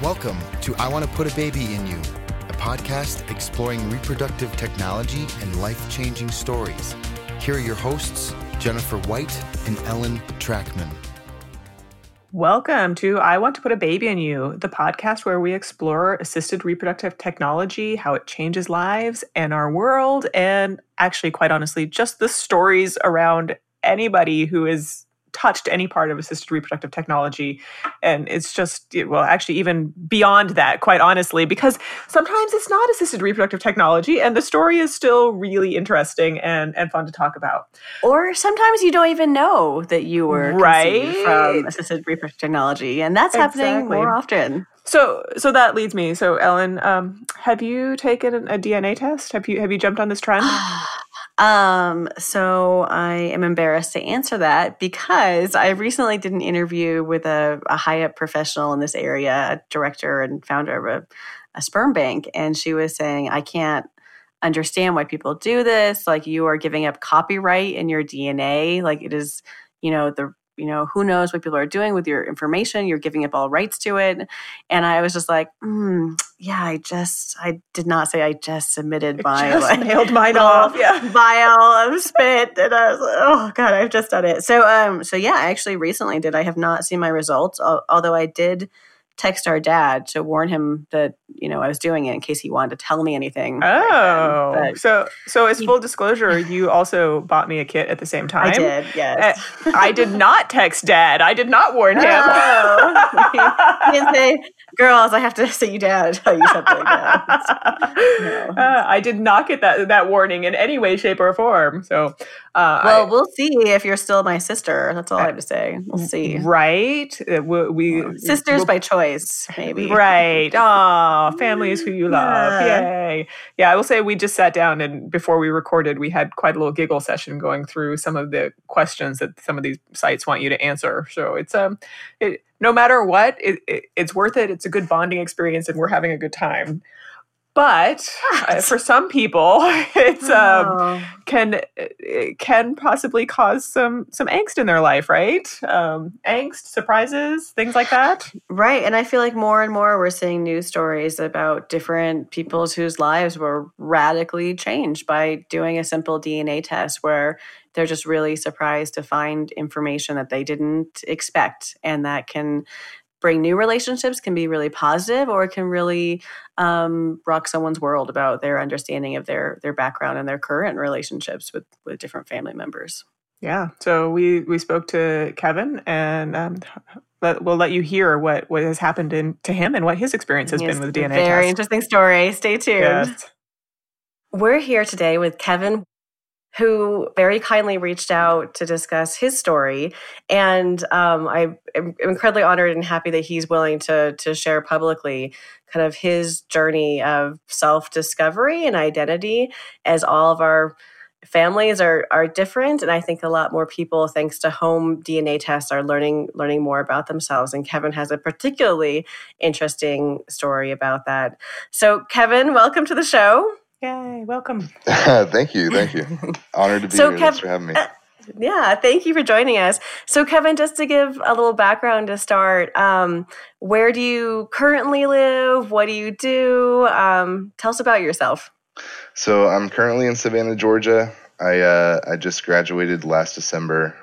Welcome to I Want to Put a Baby in You, a podcast exploring reproductive technology and life-changing stories. Here are your hosts, Jennifer White and Ellen Trackman. Welcome to I Want to Put a Baby in You, the podcast where we explore assisted reproductive technology, how it changes lives and our world, and actually, quite honestly, just the stories around anybody who is touched any part of assisted reproductive technology. And it's just, well, actually even beyond that, quite honestly, because sometimes it's not assisted reproductive technology and the story is still really interesting and fun to talk about. Or sometimes you don't even know that you were conceived from assisted reproductive technology, and that's happening more often. So that leads me. So Ellen, have you taken a DNA test? Have you jumped on this trend? So I am embarrassed to answer that because I recently did an interview with a high-up professional in this area, a director and founder of a sperm bank, and she was saying, I can't understand why people do this. Like, you are giving up copyright in your DNA. Like, it is, who knows what people are doing with your information. You're giving up all rights to it. And I was just like, I did not say I just submitted my nailed mine off. Yeah. Vial of spit. And I was like, oh God, I've just done it. So yeah, I actually recently did. I have not seen my results, although I did text our dad to warn him that, I was doing it in case he wanted to tell me anything. Oh, right, so as full disclosure, you also bought me a kit at the same time. I did, yes. I did not text dad. I did not warn him. Oh. He didn't say, girls, I have to sit you down and tell you something. I did not get that warning in any way, shape, or form. So, we'll see if you're still my sister. That's all I have to say. We'll see. Right? Sisters by choice, maybe. Right. Oh, families who you love. Yeah. Yay. Yeah, I will say we just sat down, and before we recorded, we had quite a little giggle session going through some of the questions that some of these sites want you to answer. So it's no matter what, it's worth it. It's a good bonding experience, and we're having a good time. But for some people, it's can possibly cause some angst in their life, right? Angst, surprises, things like that. Right, and I feel like more and more we're seeing news stories about different peoples whose lives were radically changed by doing a simple DNA test, where they're just really surprised to find information that they didn't expect, and that can bring new relationships, can be really positive, or it can really rock someone's world about their understanding of their background and their current relationships with different family members. Yeah. So we spoke to Kevin, and we'll let you hear what has happened to him and what his experience has been with DNA tests. Very interesting story. Stay tuned. Yes. We're here today with Kevin, who very kindly reached out to discuss his story. And I am incredibly honored and happy that he's willing to share publicly kind of his journey of self-discovery and identity, as all of our families are different. And I think a lot more people, thanks to home DNA tests, are learning more about themselves. And Kevin has a particularly interesting story about that. So Kevin, welcome to the show. Yay, welcome. Thank you. Honored to be here. Thanks for having me. Yeah, thank you for joining us. So Kevin, just to give a little background to start, where do you currently live? What do you do? Tell us about yourself. So I'm currently in Savannah, Georgia. I just graduated last December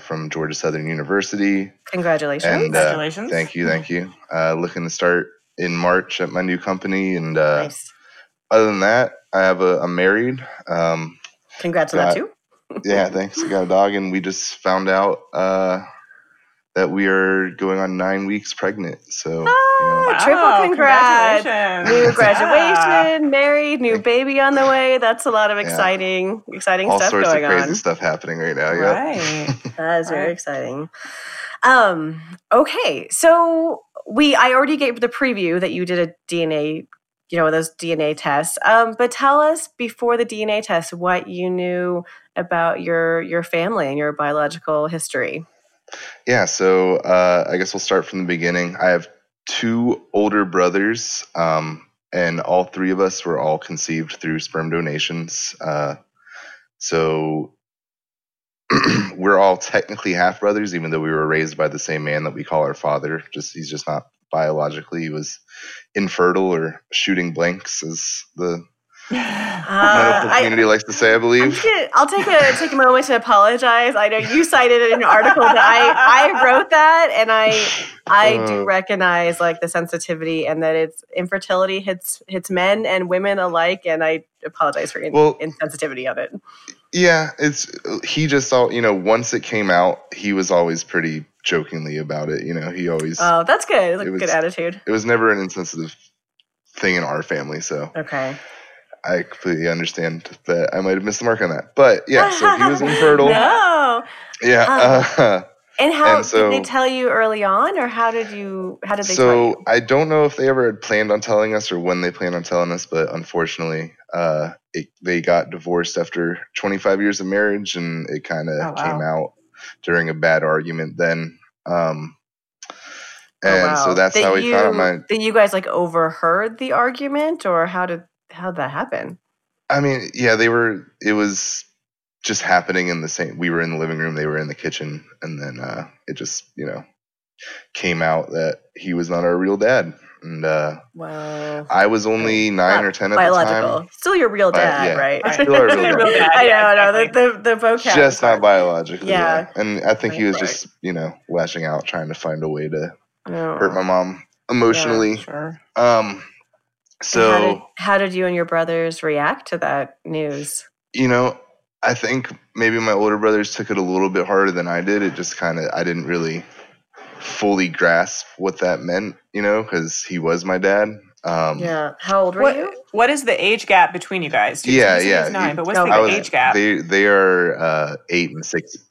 from Georgia Southern University. Congratulations. And, congratulations. Thank you. Looking to start in March at my new company. And nice. Other than that, I'm married. Congrats on that, too. Yeah, thanks. I got a dog, and we just found out that we are going on 9 weeks pregnant. So, triple congrats. New graduation, married, new baby on the way. That's a lot of exciting stuff going on. All sorts of crazy stuff happening right now. Yeah. Right. That is very exciting. Okay. So, I already gave the preview that you did a DNA those DNA tests. But tell us before the DNA test what you knew about your family and your biological history. Yeah, so I guess we'll start from the beginning. I have two older brothers, and all three of us were all conceived through sperm donations. So we're all technically half brothers, even though we were raised by the same man that we call our father. He's just not biologically was infertile or shooting blanks, as the medical community likes to say, I believe. I'll take a moment to apologize. I know you cited it in an article that I wrote that, and I do recognize like the sensitivity and that it's infertility hits men and women alike, and I apologize for insensitivity of it. Yeah, he just saw, once it came out, he was always pretty jokingly about it, he always. Oh, that's good. That's a good attitude. It was never an insensitive thing in our family, so. Okay. I completely understand that I might have missed the mark on that. But, yeah, so he was infertile. No. Yeah. And did they tell you early on, or how did they tell you? So I don't know if they ever had planned on telling us or when they planned on telling us, but unfortunately they got divorced after 25 years of marriage, and it kind of came out during a bad argument then. So that's how we found out. Then you guys, overheard the argument, or how'd that happen? I mean, yeah, it was just happening in the same, we were in the living room, they were in the kitchen, and then it just, came out that he was not our real dad. And I was only 9 or 10 at the time. Still your real dad, yeah, right? Still our real dad. I know. The vocab. Just not biologically. Yeah. And I think he was just, lashing out, trying to find a way to hurt my mom emotionally. Yeah, sure. So how did you and your brothers react to that news? I think maybe my older brothers took it a little bit harder than I did. It just kind of, I didn't really fully grasp what that meant, because he was my dad. How old were you? What is the age gap between you guys? He's 9, but what's the age gap? They are 8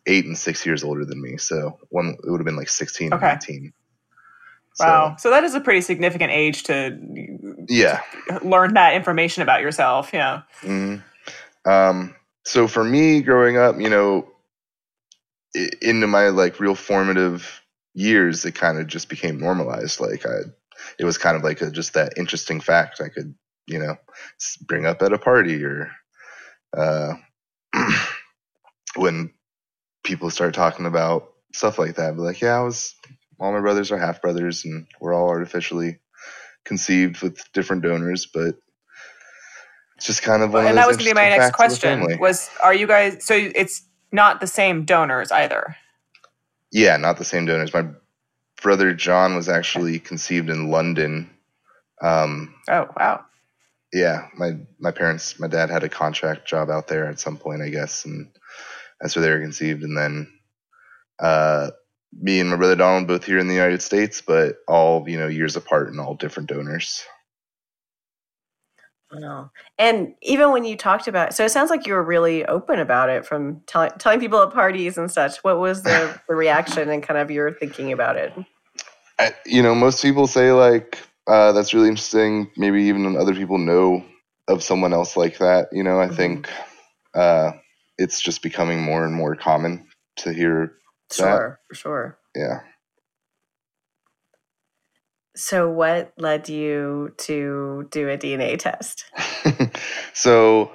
and 6 years older than me. So it would have been 16 and 19. Wow. So that is a pretty significant age to learn that information about yourself. Yeah. Mm-hmm. So for me growing up, into my real formative years, it kind of just became normalized. It was kind of just that interesting fact I could, bring up at a party or when people start talking about stuff like that. But all my brothers are half brothers, and we're all artificially conceived with different donors, but it's just kind of one of those. And that was going to be my next question: are you guys? So it's not the same donors either. Yeah, not the same donors. My brother John was actually conceived in London. Oh wow! Yeah, my dad had a contract job out there at some point, I guess, and that's where they were conceived. And then me and my brother Donald both here in the United States, but all years apart and all different donors. Wow. And even when you talked about it, so it sounds like you were really open about it from telling people at parties and such. What was the reaction and kind of your thinking about it? Most people say that's really interesting. Maybe even other people know of someone else like that. I think it's just becoming more and more common to hear that. Sure, for sure. Yeah. So what led you to do a DNA test? So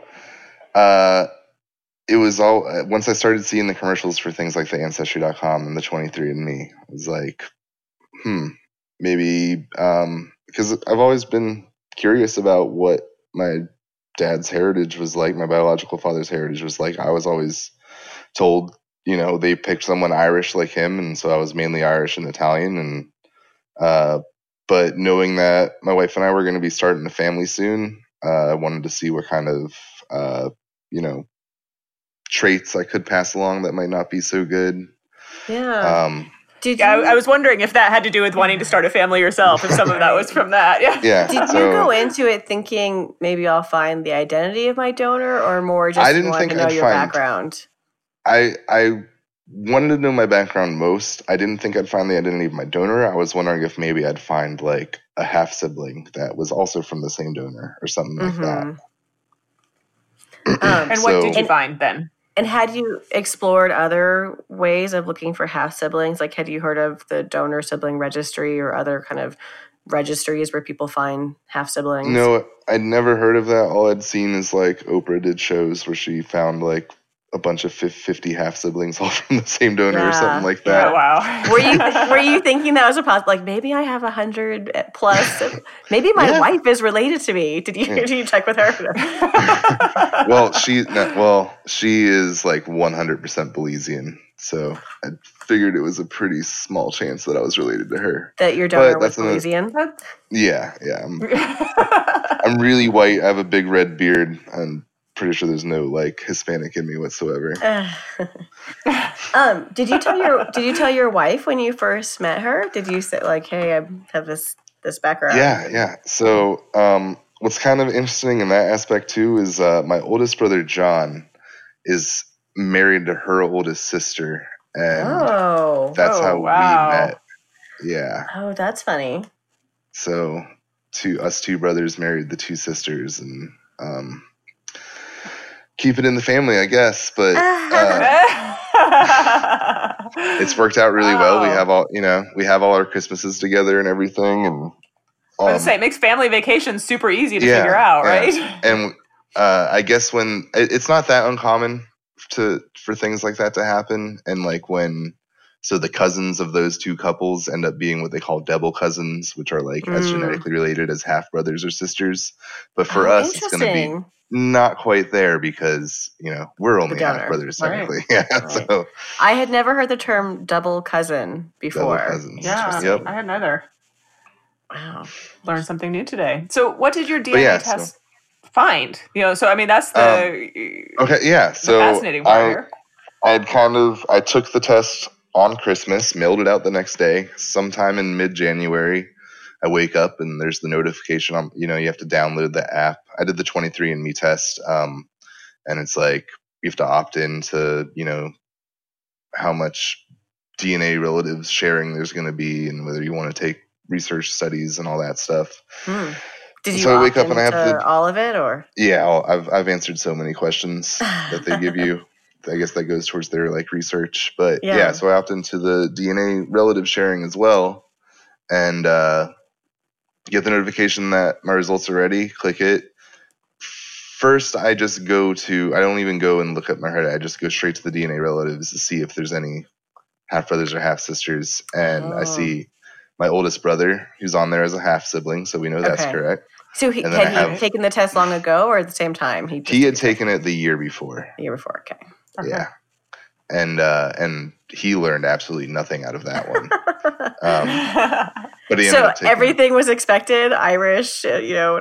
it was all – once I started seeing the commercials for things like the Ancestry.com and the 23andMe, I was maybe because I've always been curious about what my dad's heritage was like, my biological father's heritage was like. I was always told, they picked someone Irish like him, and so I was mainly Irish and Italian, and but knowing that my wife and I were going to be starting a family soon, I wanted to see what kind of, traits I could pass along that might not be so good. Yeah. I was wondering if that had to do with wanting to start a family yourself, if some of that was from that. Yeah. Yeah. Did you go into it thinking maybe I'll find the identity of my donor, or more just wanted to know your background? I wanted to know my background most. I didn't think I'd find the identity of my donor. I was wondering if maybe I'd find a half sibling that was also from the same donor or something like that. And what did you find then? And had you explored other ways of looking for half siblings? Had you heard of the donor sibling registry or other kind of registries where people find half siblings? No, I'd never heard of that. All I'd seen is Oprah did shows where she found a bunch of 50 half siblings all from the same donor or something like that. Oh, wow. Were you thinking that was a possible, like, maybe I have 100 plus, maybe my wife is related to me. Did you check with her? Well, she is like 100% Belizean. So I figured it was a pretty small chance that I was related to her. That your daughter was Belizean? Yeah. I'm really white. I have a big red beard. I'm pretty sure there's no like Hispanic in me whatsoever. Did you tell your wife when you first met her? Did you say like, "Hey, I have this background"? Yeah. So what's kind of interesting in that aspect too is my oldest brother John is married to her oldest sister, and that's how we met. Yeah. Oh, that's funny. So, us two brothers married the two sisters, and keep it in the family, I guess. But it's worked out really well. We have all our Christmases together and everything, and I was gonna say, it makes family vacations super easy to figure out, right? And I guess when it's not that uncommon for things like that to happen. And like so the cousins of those two couples end up being what they call double cousins, which are like as genetically related as half brothers or sisters. But for us, it's going to be not quite there because, we're only half brothers technically. Right. Yeah. Right. So I had never heard the term double cousin before. Double cousins. Yeah. Yep. I had neither. Wow. Learned something new today. So what did your DNA test find? So I mean, that's the so fascinating part. I took the test on Christmas, mailed it out the next day. Sometime in mid-January, I wake up and there's the notification on, you have to download the app. I did the 23andMe test, and it's like you have to opt into, how much DNA relatives sharing there's going to be and whether you want to take research studies and all that stuff. Did you wake up and I have to all of it, or? Yeah, I've answered so many questions that they give you. I guess that goes towards their like research, but so I opted into the DNA relative sharing as well, and get the notification that my results are ready. Click it. First, I don't even go and look at my heart. I just go straight to the DNA relatives to see if there's any half brothers or half sisters, and I see my oldest brother, who's on there as a half sibling, so we know that's correct. So had he taken the test long ago, or at the same time? He had taken it the year before. Okay. Uh-huh. Yeah, and he learned absolutely nothing out of that one. But everything was expected. Irish, Yeah,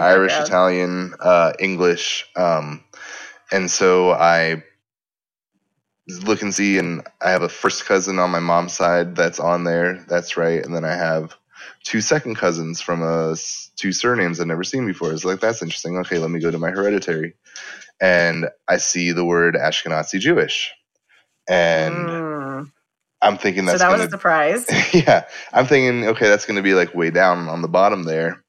Irish, Italian, English, and so I look and see, and I have a first cousin on my mom's side that's on there. That's right. And then I have two second cousins from two surnames I've never seen before. It's like, that's interesting. Okay, let me go to my hereditary. And I see the word Ashkenazi Jewish. And I'm thinking that's so that was a surprise. Yeah. I'm thinking, okay, that's going to be like way down on the bottom there.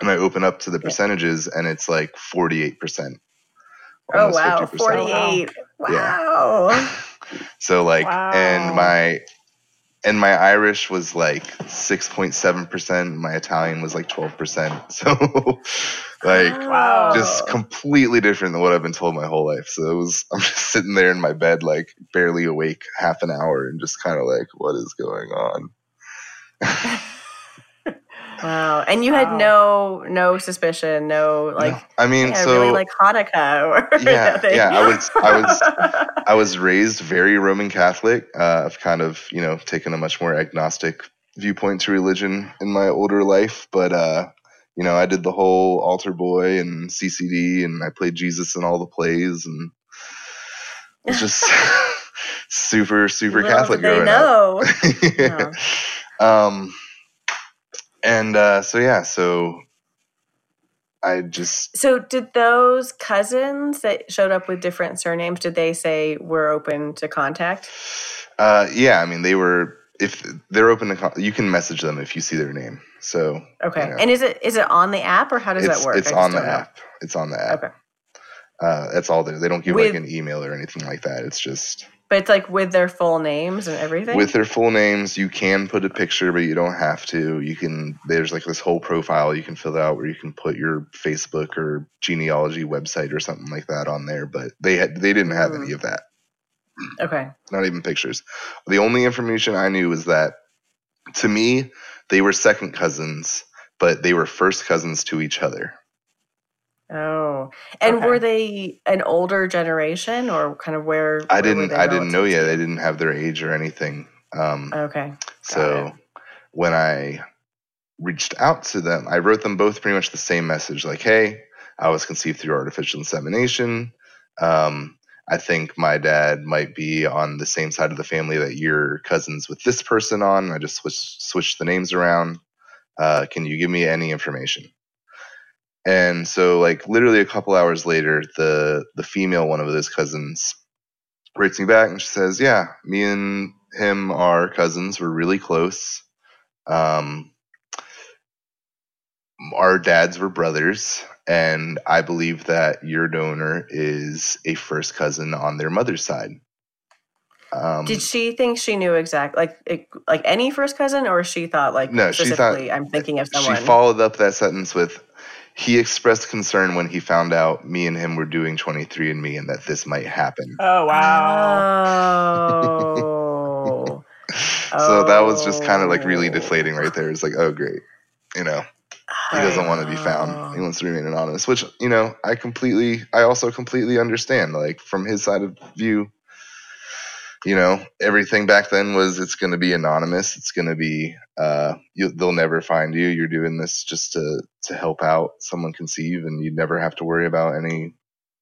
And I open up to the percentages, and it's like 48%. Oh, wow. 50%. 48. Wow. Yeah. So like, and my Irish was like 6.7%. My Italian was like 12%. So just completely different than what I've been told my whole life. So I'm just sitting there in my bed, like barely awake half an hour and just kind of like, what is going on? Wow. And you had no suspicion, no. I mean, really like Hanukkah or nothing. Yeah, I was raised very Roman Catholic. I've kind of, taken a much more agnostic viewpoint to religion in my older life. But, I did the whole altar boy and CCD, and I played Jesus in all the plays, and it was just super, super Catholic growing up. And so I just... So did those cousins that showed up with different surnames, did they say we're open to contact? Yeah, I mean, they were... If they're open to contact, you can message them if you see their name. So... Okay. And is it on the app, or how does that work? It's on the app. It's on the app. Okay. That's all there. They don't give an email or anything like that. It's just... But it's like with their full names and everything? With their full names. You can put a picture, but you don't have to. You can, there's like this whole profile you can fill out where you can put your Facebook or genealogy website or something like that on there. But they didn't have any of that. Okay. Not even pictures. The only information I knew was that, to me, they were second cousins, but they were first cousins to each other. Oh. And were they an older generation or kind of where I didn't know yet. They didn't have their age or anything. Okay. So when I reached out to them, I wrote them both pretty much the same message. Like, hey, I was conceived through artificial insemination. I think my dad might be on the same side of the family that you're cousins with this person on. I just switched the names around. Can you give me any information? And so, like, literally a couple hours later, the female one of those cousins writes me back and she says, yeah, me and him are cousins. We're really close. Our dads were brothers, and I believe that your donor is a first cousin on their mother's side. Did she think she knew exactly, like any first cousin, or she thought, like, no, specifically, she thought, I'm thinking of someone? She followed up that sentence with, he expressed concern when he found out me and him were doing 23andMe and that this might happen. Oh, wow. Oh. So that was just kind of like really deflating right there. It's like, oh, great. You know. He doesn't want to be found. He wants to remain anonymous, which, you know, I also completely understand. Like, from his side of view, you know, everything back then was, it's going to be anonymous. It's going to be, they'll never find you. You're doing this just to help out someone conceive, and you never have to worry about any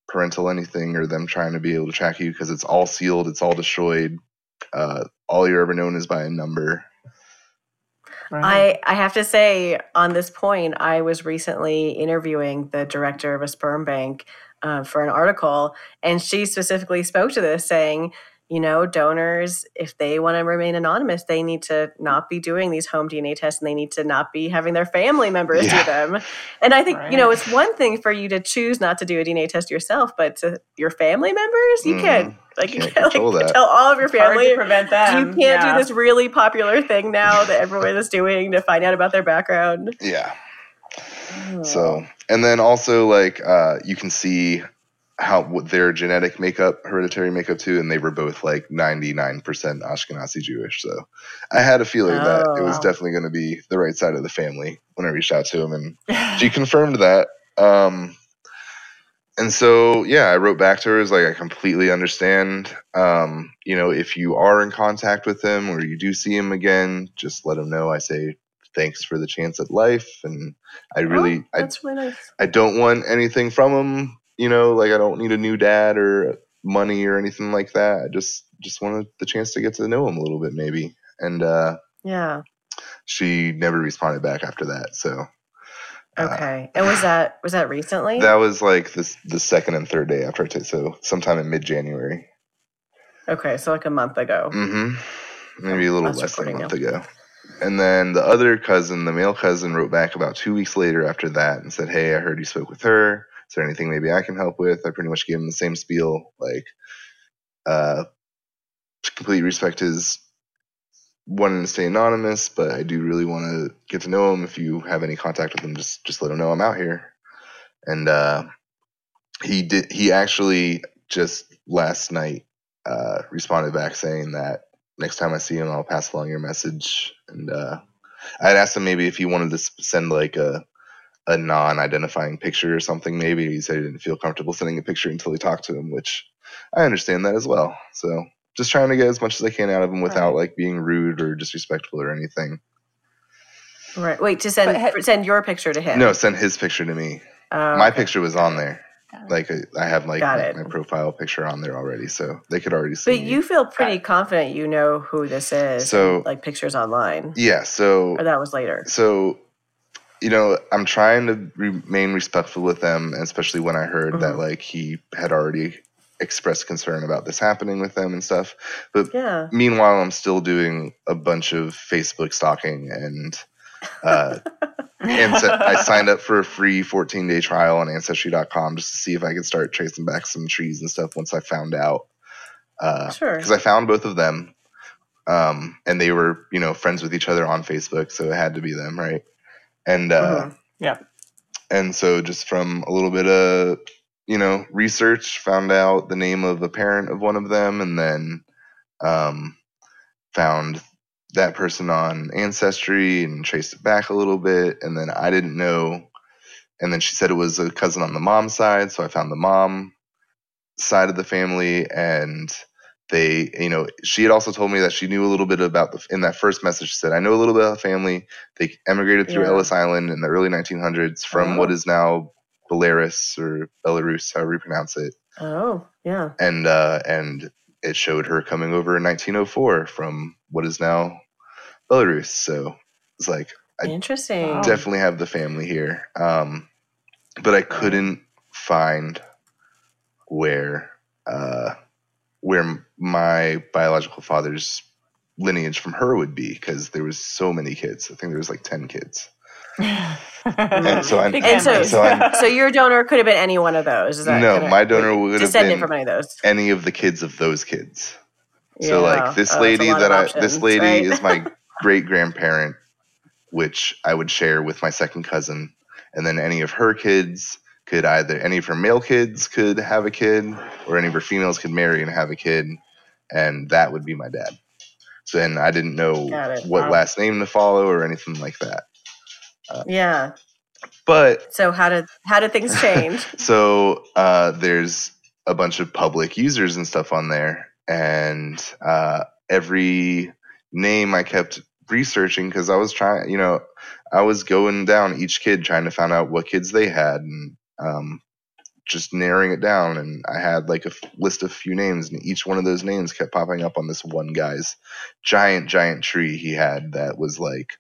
parental anything or them trying to be able to track you because it's all sealed. It's all destroyed. All you're ever known is by a number. Right. I have to say, on this point, I was recently interviewing the director of a sperm bank for an article, and she specifically spoke to this, saying, you know, donors, if they want to remain anonymous, they need to not be doing these home DNA tests, and they need to not be having their family members do them. And I think, you know, it's one thing for you to choose not to do a DNA test yourself, but to your family members, you can't. Like, you can't like, tell all of your family. Prevent that. You can't do this really popular thing now that everyone is doing to find out about their background. Yeah. Oh. So, and then also, like, you can see how their genetic makeup, hereditary makeup too, and they were both like 99% Ashkenazi Jewish. So I had a feeling that it was definitely going to be the right side of the family when I reached out to him, and she confirmed that. And so, yeah, I wrote back to her. It was like, I completely understand. You know, if you are in contact with him or you do see him again, just let him know. I say, thanks for the chance at life. And I really, that's really nice. I don't want anything from him. You know, like, I don't need a new dad or money or anything like that. I just wanted the chance to get to know him a little bit, maybe. And she never responded back after that. So. Okay. And was that recently? That was like the second and third day after I took, so sometime in mid-January. Okay, so like a month ago. Mm-hmm. Maybe a little less than a month ago. And then the other cousin, the male cousin, wrote back about 2 weeks later after that and said, hey, I heard you spoke with her. Is there anything maybe I can help with? I pretty much gave him the same spiel, like, complete respect his wanting to stay anonymous, but I do really want to get to know him. If you have any contact with him, just let him know I'm out here. And he did. He actually just last night responded back saying that next time I see him, I'll pass along your message. And I had asked him maybe if he wanted to send like a non-identifying picture or something. Maybe he said he didn't feel comfortable sending a picture until he talked to him, which I understand that as well. So just trying to get as much as I can out of him without like being rude or disrespectful or anything. Right. Wait, to send your picture to him? No, send his picture to me. My picture was on there. Like, I have like my profile picture on there already, so they could already see. But you feel pretty confident you know who this is. So, like, pictures online. Yeah. So, or that was later. So, you know, I'm trying to remain respectful with them, especially when I heard that, like, he had already expressed concern about this happening with them and stuff. But meanwhile, I'm still doing a bunch of Facebook stalking, and I signed up for a free 14-day trial on Ancestry.com just to see if I could start tracing back some trees and stuff once I found out Sure. Because I found both of them, and they were, you know, friends with each other on Facebook, so it had to be them, right? And yeah, and so just from a little bit of, you know, research, found out the name of a parent of one of them, and then found that person on Ancestry and traced it back a little bit, and then I didn't know. And then she said it was a cousin on the mom's side, so I found the mom side of the family, and they, you know, she had also told me that she knew a little bit about the, in that first message, she said, I know a little bit about the family. They emigrated through Ellis Island in the early 1900s from what is now Belarus or Belarus, however you pronounce it. Oh, yeah. And it showed her coming over in 1904 from what is now Belarus. So it's like, interesting. I definitely have the family here. But I couldn't find where my biological father's lineage from her would be, because there was so many kids. I think there was like 10 kids. So your donor could have been any one of those. My donor would have been from any of the kids of those kids. Yeah. So like this lady right? is my great grandparent, which I would share with my second cousin, and then any of her kids could either, any of her male kids could have a kid, or any of her females could marry and have a kid, and that would be my dad. So then I didn't know what last name to follow or anything like that. But so how did things change? So there's a bunch of public users and stuff on there, and every name I kept researching, because I was trying, you know, I was going down each kid trying to find out what kids they had, and just narrowing it down. And I had like a list of few names, and each one of those names kept popping up on this one guy's giant tree he had that was like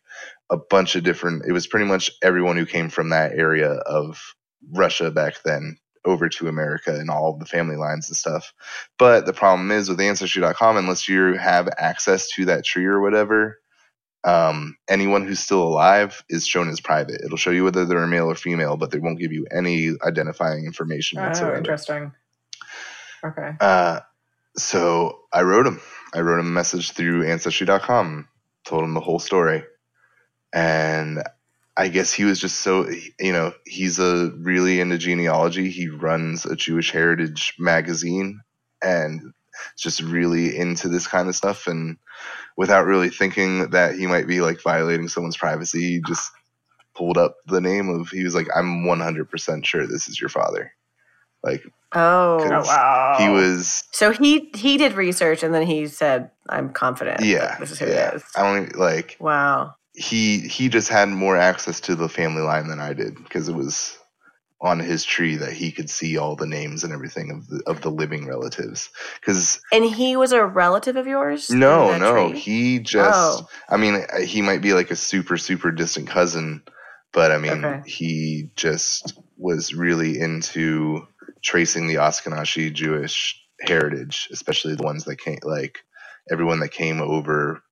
a bunch of different, it was pretty much everyone who came from that area of Russia back then over to America and all of the family lines and stuff. But the problem is with Ancestry.com, unless you have access to that tree or whatever, anyone who's still alive is shown as private. It'll show you whether they're a male or female, but they won't give you any identifying information whatsoever. Oh, interesting. Okay. So I wrote him a message through Ancestry.com, told him the whole story. And I guess he was just so, you know, he's a really into genealogy. He runs a Jewish Heritage magazine and just really into this kind of stuff. And without really thinking that he might be like violating someone's privacy, he just pulled up the name of, he was like, I'm 100% sure this is your father. Like, wow. He was. So he did research, and then he said, I'm confident. Yeah. This is who it is. I don't even, like. Wow. He just had more access to the family line than I did, because it was on his tree that he could see all the names and everything of the living relatives. And he was a relative of yours? No. He just, I mean, he might be like a super, super distant cousin, but I mean, he just was really into tracing the Ashkenazi Jewish heritage, especially the ones that came, like everyone that came over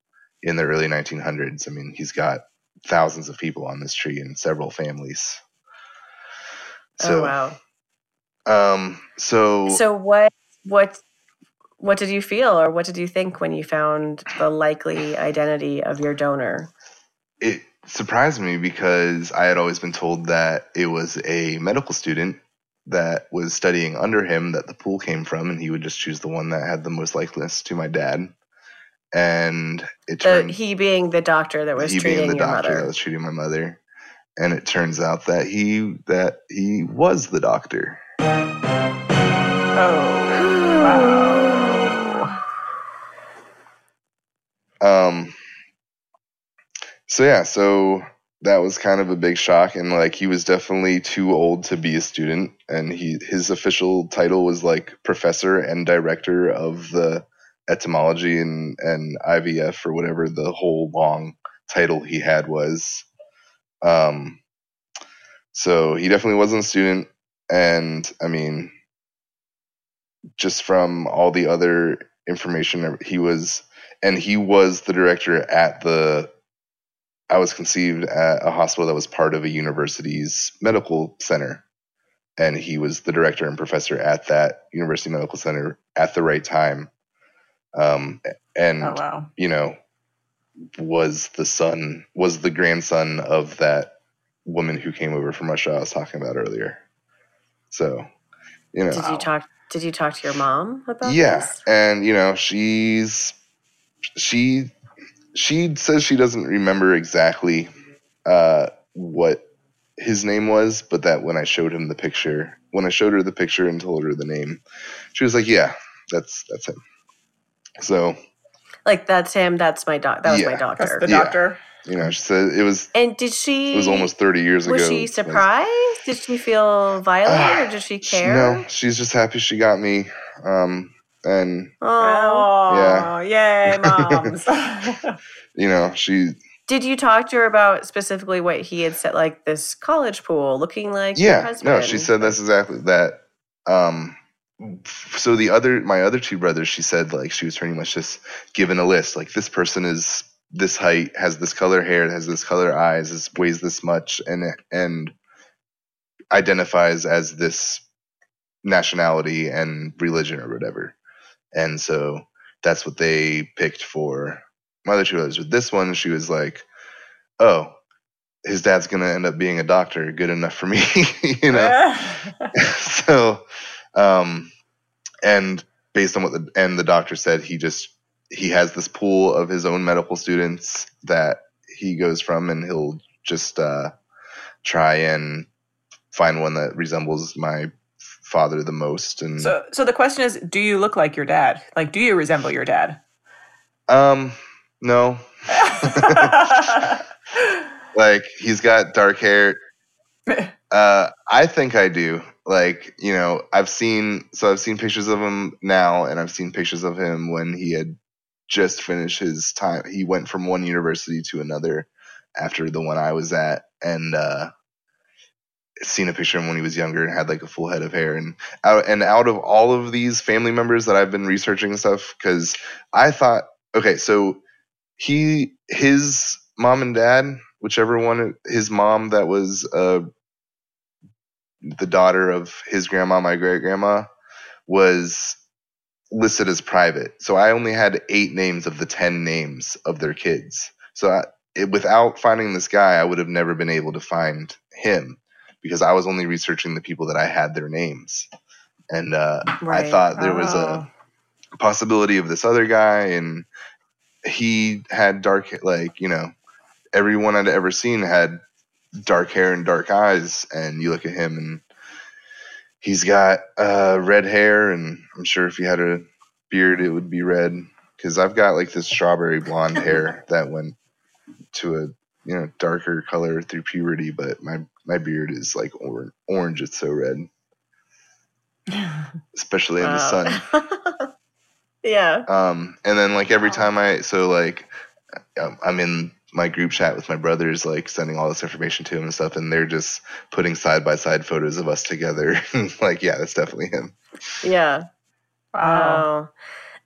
in the early 1900s. I mean, he's got thousands of people on this tree and several families. So, So what did you feel, or what did you think when you found the likely identity of your donor? It surprised me, because I had always been told that it was a medical student that was studying under him that the pool came from, and he would just choose the one that had the most likeness to my dad. And it turned, he being the doctor that was treating your mother. He being the doctor that was treating my mother. And it turns out that he was the doctor. Oh, wow. So that was kind of a big shock, and like he was definitely too old to be a student, and his official title was like professor and director of the etymology and IVF, or whatever the whole long title he had was. So he definitely wasn't a student. And I mean, just from all the other information, he was the director at I was conceived at a hospital that was part of a university's medical center. And he was the director and professor at that university medical center at the right time And, oh, wow. You know, was the grandson of that woman who came over from Russia I was talking about earlier. So, you know, did you talk to your mom about this? Yeah. And, you know, she says she doesn't remember exactly, what his name was, but that when I showed her the picture and told her the name, she was like, yeah, that's him. So like, that's him. That's my doc. That was my doctor. That's the doctor. Yeah. You know, she said it was. And did she? It was almost 30 years ago. Was she surprised? Did she feel violent or did she care? No, she's just happy she got me. And oh, yeah. Yay, moms. You know, she. Did you talk to her about specifically what he had said, like this college pool looking like your husband? Yeah, no, she said that's exactly that. So my other two brothers, she said, like, she was pretty much just given a list. Like, this person is this height, has this color hair, has this color eyes, weighs this much, and identifies as this nationality and religion or whatever. And so that's what they picked for my other two brothers. With this one, she was like, oh, his dad's going to end up being a doctor. Good enough for me, you know? So... and based on what the doctor said, he has this pool of his own medical students that he goes from, and he'll just, try and find one that resembles my father the most. And so the question is, do you look like your dad? Like, do you resemble your dad? No. Like, he's got dark hair. I think I do. Like, you know, I've seen pictures of him now, and I've seen pictures of him when he had just finished his time. He went from one university to another after the one I was at, and seen a picture of him when he was younger and had like a full head of hair. And out of all of these family members that I've been researching and stuff, because I thought, okay, so his mom and dad, whichever one, his mom that was the daughter of his grandma, my great grandma, was listed as private. So I only had 8 names of the 10 names of their kids. So without finding this guy, I would have never been able to find him, because I was only researching the people that I had their names. And I thought there was a possibility of this other guy, and he had dark, like, you know, everyone I'd ever seen had dark hair and dark eyes, and you look at him and he's got red hair, and I'm sure if he had a beard it would be red, because I've got like this strawberry blonde hair that went to a, you know, darker color through puberty, but my beard is like orange. It's so red, especially in the sun. Yeah. And then like every time I'm in my group chat with my brothers, like sending all this information to him and stuff, and they're just putting side by side photos of us together. Like, yeah, that's definitely him. Yeah. Wow.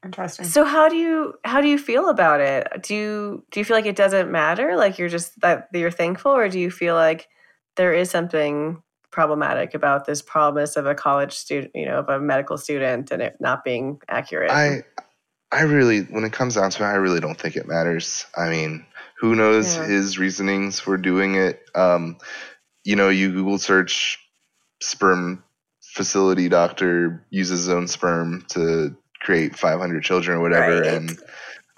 Interesting. So how do you feel about it? Do you feel like it doesn't matter? Like, you're just that you're thankful, or do you feel like there is something problematic about this promise of a college student, you know, of a medical student, and it not being accurate? I really, when it comes down to it, I really don't think it matters. I mean, who knows his reasonings for doing it? You know, you Google search sperm facility doctor uses his own sperm to create 500 children or whatever. Right. And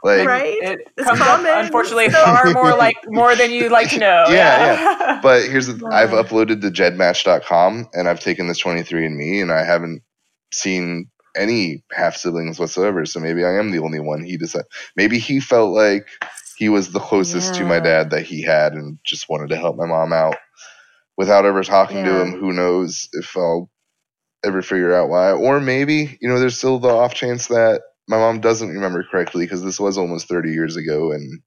like, right? It comes up, unfortunately, far more like more than you like to know. Yeah. But here's the I've uploaded to jedmatch.com, and I've taken this 23andMe, and I haven't seen any half siblings whatsoever. So maybe I am the only one. Maybe he felt like he was the closest to my dad that he had, and just wanted to help my mom out without ever talking to him. Who knows if I'll ever figure out why, or maybe, you know, there's still the off chance that my mom doesn't remember correctly, because this was almost 30 years ago. And,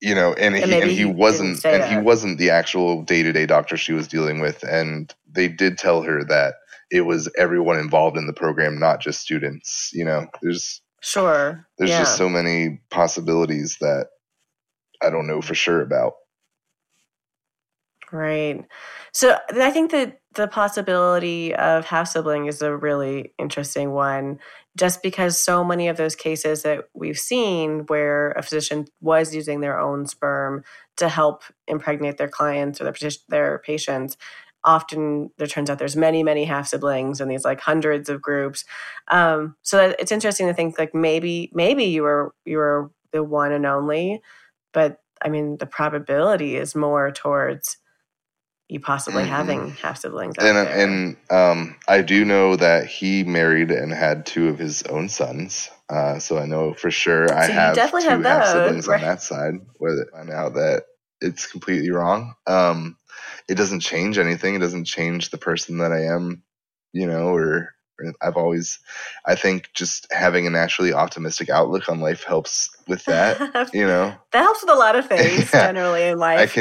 you know, he wasn't the actual day-to-day doctor she was dealing with. And they did tell her that it was everyone involved in the program, not just students. You know, there's just so many possibilities that I don't know for sure about. Right. So I think that the possibility of half sibling is a really interesting one, just because so many of those cases that we've seen where a physician was using their own sperm to help impregnate their clients or their patients, often there turns out there's many, many half siblings in these like hundreds of groups. So that it's interesting to think like maybe you were the one and only, but I mean the probability is more towards you possibly having half siblings. And I do know that he married and had two of his own sons. So I know for sure I have two half siblings on that side. Whether I know that it's completely wrong. It doesn't change anything. It doesn't change the person that I am, you know, or I think just having a naturally optimistic outlook on life helps with that, you know. That helps with a lot of things generally in life.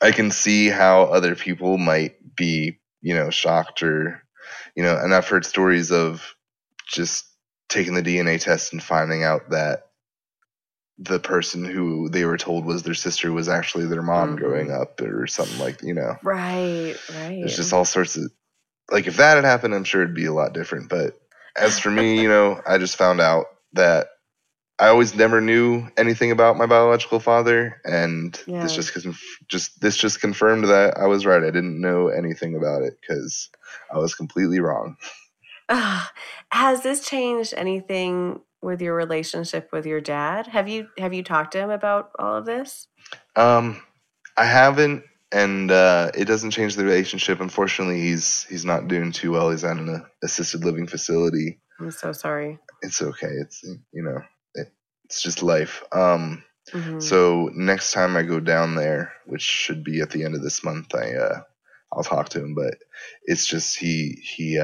I can see how other people might be, you know, shocked or, you know, and I've heard stories of just taking the DNA test and finding out that the person who they were told was their sister was actually their mom growing up or something like, you know. Right, right. There's just all sorts of, like if that had happened, I'm sure it'd be a lot different. But as for me, you know, I just found out that I always never knew anything about my biological father, and this just confirmed that I was right. I didn't know anything about it because I was completely wrong. Has this changed anything with your relationship with your dad? Have you talked to him about all of this? I haven't, and it doesn't change the relationship. Unfortunately, he's not doing too well. He's at an assisted living facility. I'm so sorry. It's okay. It's, you know. It's just life. So next time I go down there, which should be at the end of this month, I'll talk to him. But it's just he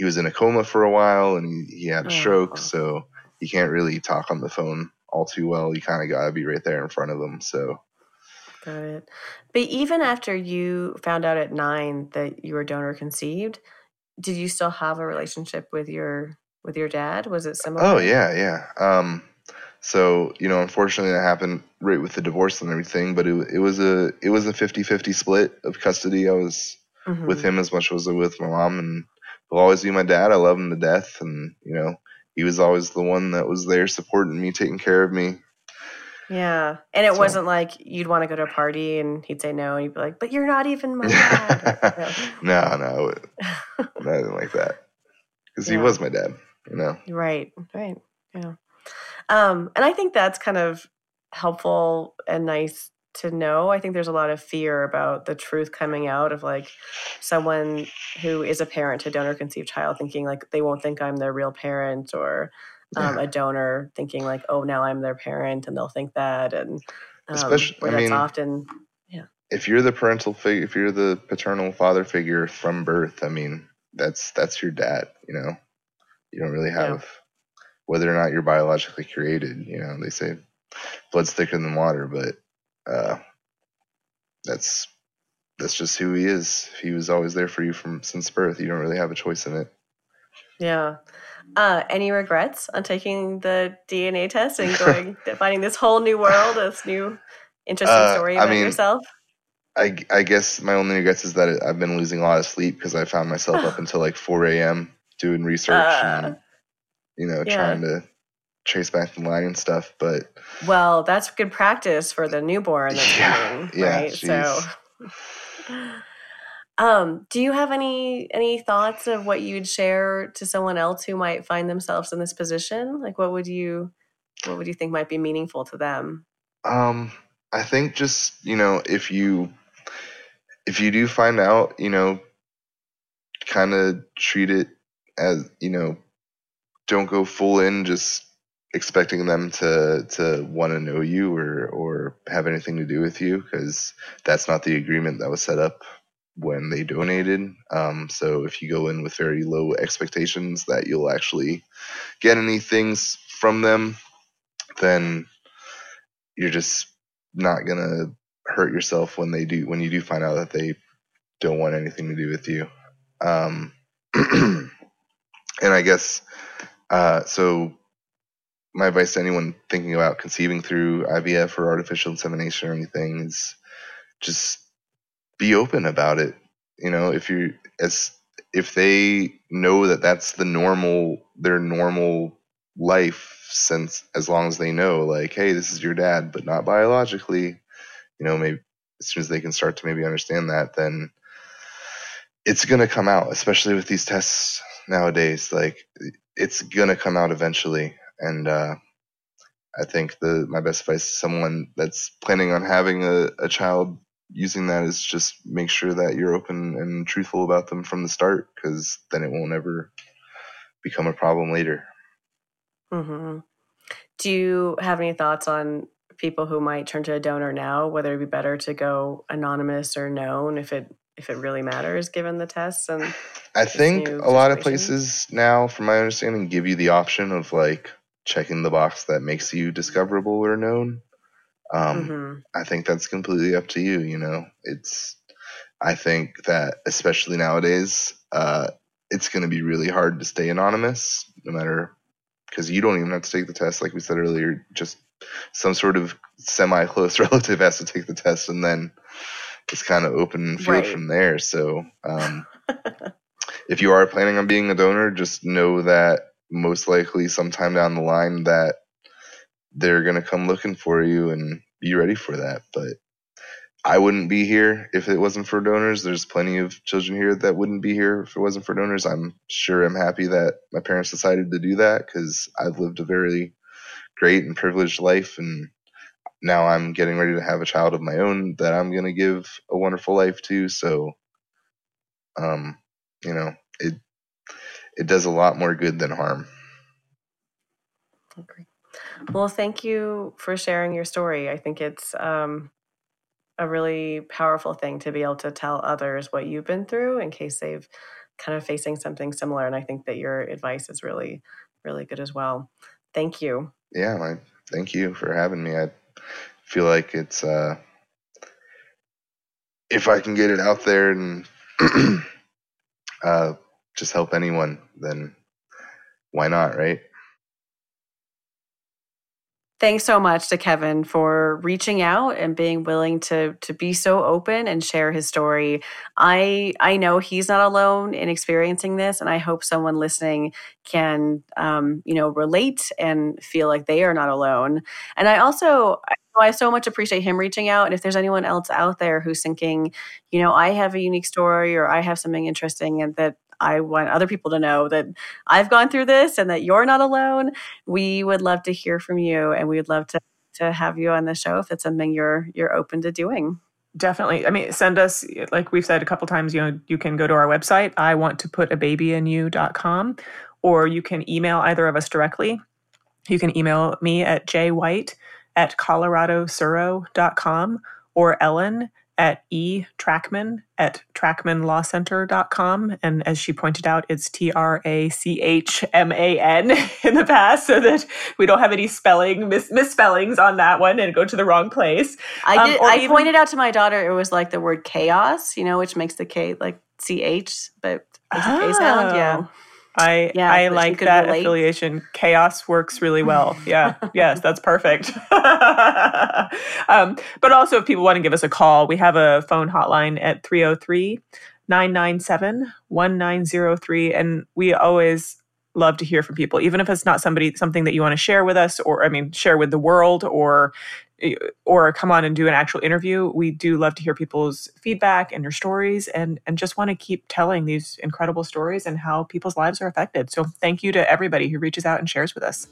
was in a coma for a while, and he had a stroke, so he can't really talk on the phone all too well. You kind of got to be right there in front of him. So. Got it. But even after you found out at 9 that you were donor conceived, did you still have a relationship with your dad? Was it similar? Oh yeah. So, you know, unfortunately that happened right with the divorce and everything, but it was a 50-50 split of custody. I was with him as much as I was with my mom, and he'll always be my dad. I love him to death, and, you know, he was always the one that was there supporting me, taking care of me. Yeah. And it wasn't like you'd want to go to a party and he'd say no, and you'd be like, but you're not even my dad. No, nothing like that. Because he was my dad, you know. Right, yeah. And I think that's kind of helpful and nice to know. I think there's a lot of fear about the truth coming out of like someone who is a parent to donor conceived child thinking like they won't think I'm their real parent, or a donor thinking like, oh, now I'm their parent and they'll think that. And especially, that's often, if you're the parental figure, if you're the paternal father figure from birth, I mean, that's your dad, you know, you don't really have whether or not you're biologically created, you know, they say blood's thicker than water, but that's just who he is. He was always there for you since birth. You don't really have a choice in it. Yeah. Any regrets on taking the DNA test and finding this whole new world, this new interesting story about yourself? I guess my only regrets is that I've been losing a lot of sleep because I found myself up until like 4 a.m. doing research and, you know, trying to chase back the line and stuff, but... Well, that's good practice for the newborn that's coming, right? So, do you have any thoughts of what you'd share to someone else who might find themselves in this position? Like, what would you think might be meaningful to them? I think just, you know, if you do find out, you know, kind of treat it as, you know, don't go full in just expecting them to want to know you or have anything to do with you, because that's not the agreement that was set up when they donated. So if you go in with very low expectations that you'll actually get any things from them, then you're just not going to hurt yourself when you do find out that they don't want anything to do with you. And I guess... so my advice to anyone thinking about conceiving through IVF or artificial insemination or anything is just be open about it. You know, if they know that that's their normal life, since as long as they know, like, hey, this is your dad, but not biologically, you know, maybe as soon as they can start to maybe understand that, then it's going to come out, especially with these tests nowadays, like it's going to come out eventually. And, I think my best advice to someone that's planning on having a child using that is just make sure that you're open and truthful about them from the start, because then it won't ever become a problem later. Mm-hmm. Do you have any thoughts on people who might turn to a donor now, whether it'd be better to go anonymous or known if it really matters given the tests? And I think a lot of places now, from my understanding, give you the option of like checking the box that makes you discoverable or known. I think that's completely up to you. You know, I think that especially nowadays, it's going to be really hard to stay anonymous, no matter, because you don't even have to take the test. Like we said earlier, just some sort of semi-close relative has to take the test, and then it's kind of open field from there. So if you are planning on being a donor, just know that most likely sometime down the line that they're going to come looking for you, and be ready for that. But I wouldn't be here if it wasn't for donors. There's plenty of children here that wouldn't be here if it wasn't for donors. I'm sure I'm happy that my parents decided to do that, because I've lived a very great and privileged life, and now I'm getting ready to have a child of my own that I'm going to give a wonderful life to. So, you know, it does a lot more good than harm. Okay. Well, thank you for sharing your story. I think it's a really powerful thing to be able to tell others what you've been through in case they've kind of facing something similar. And I think that your advice is really, really good as well. Thank you. Yeah, thank you for having me. I feel like it's if I can get it out there and just help anyone, then why not, right? Thanks so much to Kevin for reaching out and being willing to be so open and share his story. I know he's not alone in experiencing this, and I hope someone listening can relate and feel like they are not alone. And I so much appreciate him reaching out. And if there's anyone else out there who's thinking, you know, I have a unique story, or I have something interesting and that I want other people to know that I've gone through this and that you're not alone, we would love to hear from you, and we would love to have you on the show if it's something you're open to doing. Definitely. I mean, send us, like we've said a couple times, you know, you can go to our website, iwanttoputababyinyou.com, or you can email either of us directly. You can email me at jwhite@coloradosuro.com, or Ellen at etrackman@trackmanlawcenter.com. And as she pointed out, it's TRACHMAN in the past, so that we don't have any misspellings on that one and go to the wrong place. I pointed out to my daughter, it was like the word chaos, you know, which makes the K like CH, but it's a K sound. Yeah. I like that affiliation. Chaos works really well. Yeah. Yes, that's perfect. But also, if people want to give us a call, we have a phone hotline at 303-997-1903. And we always love to hear from people, even if it's not something that you want to share with us, or, I mean, share with the world, or come on and do an actual interview. We do love to hear people's feedback and your stories, and just want to keep telling these incredible stories and how people's lives are affected. So thank you to everybody who reaches out and shares with us.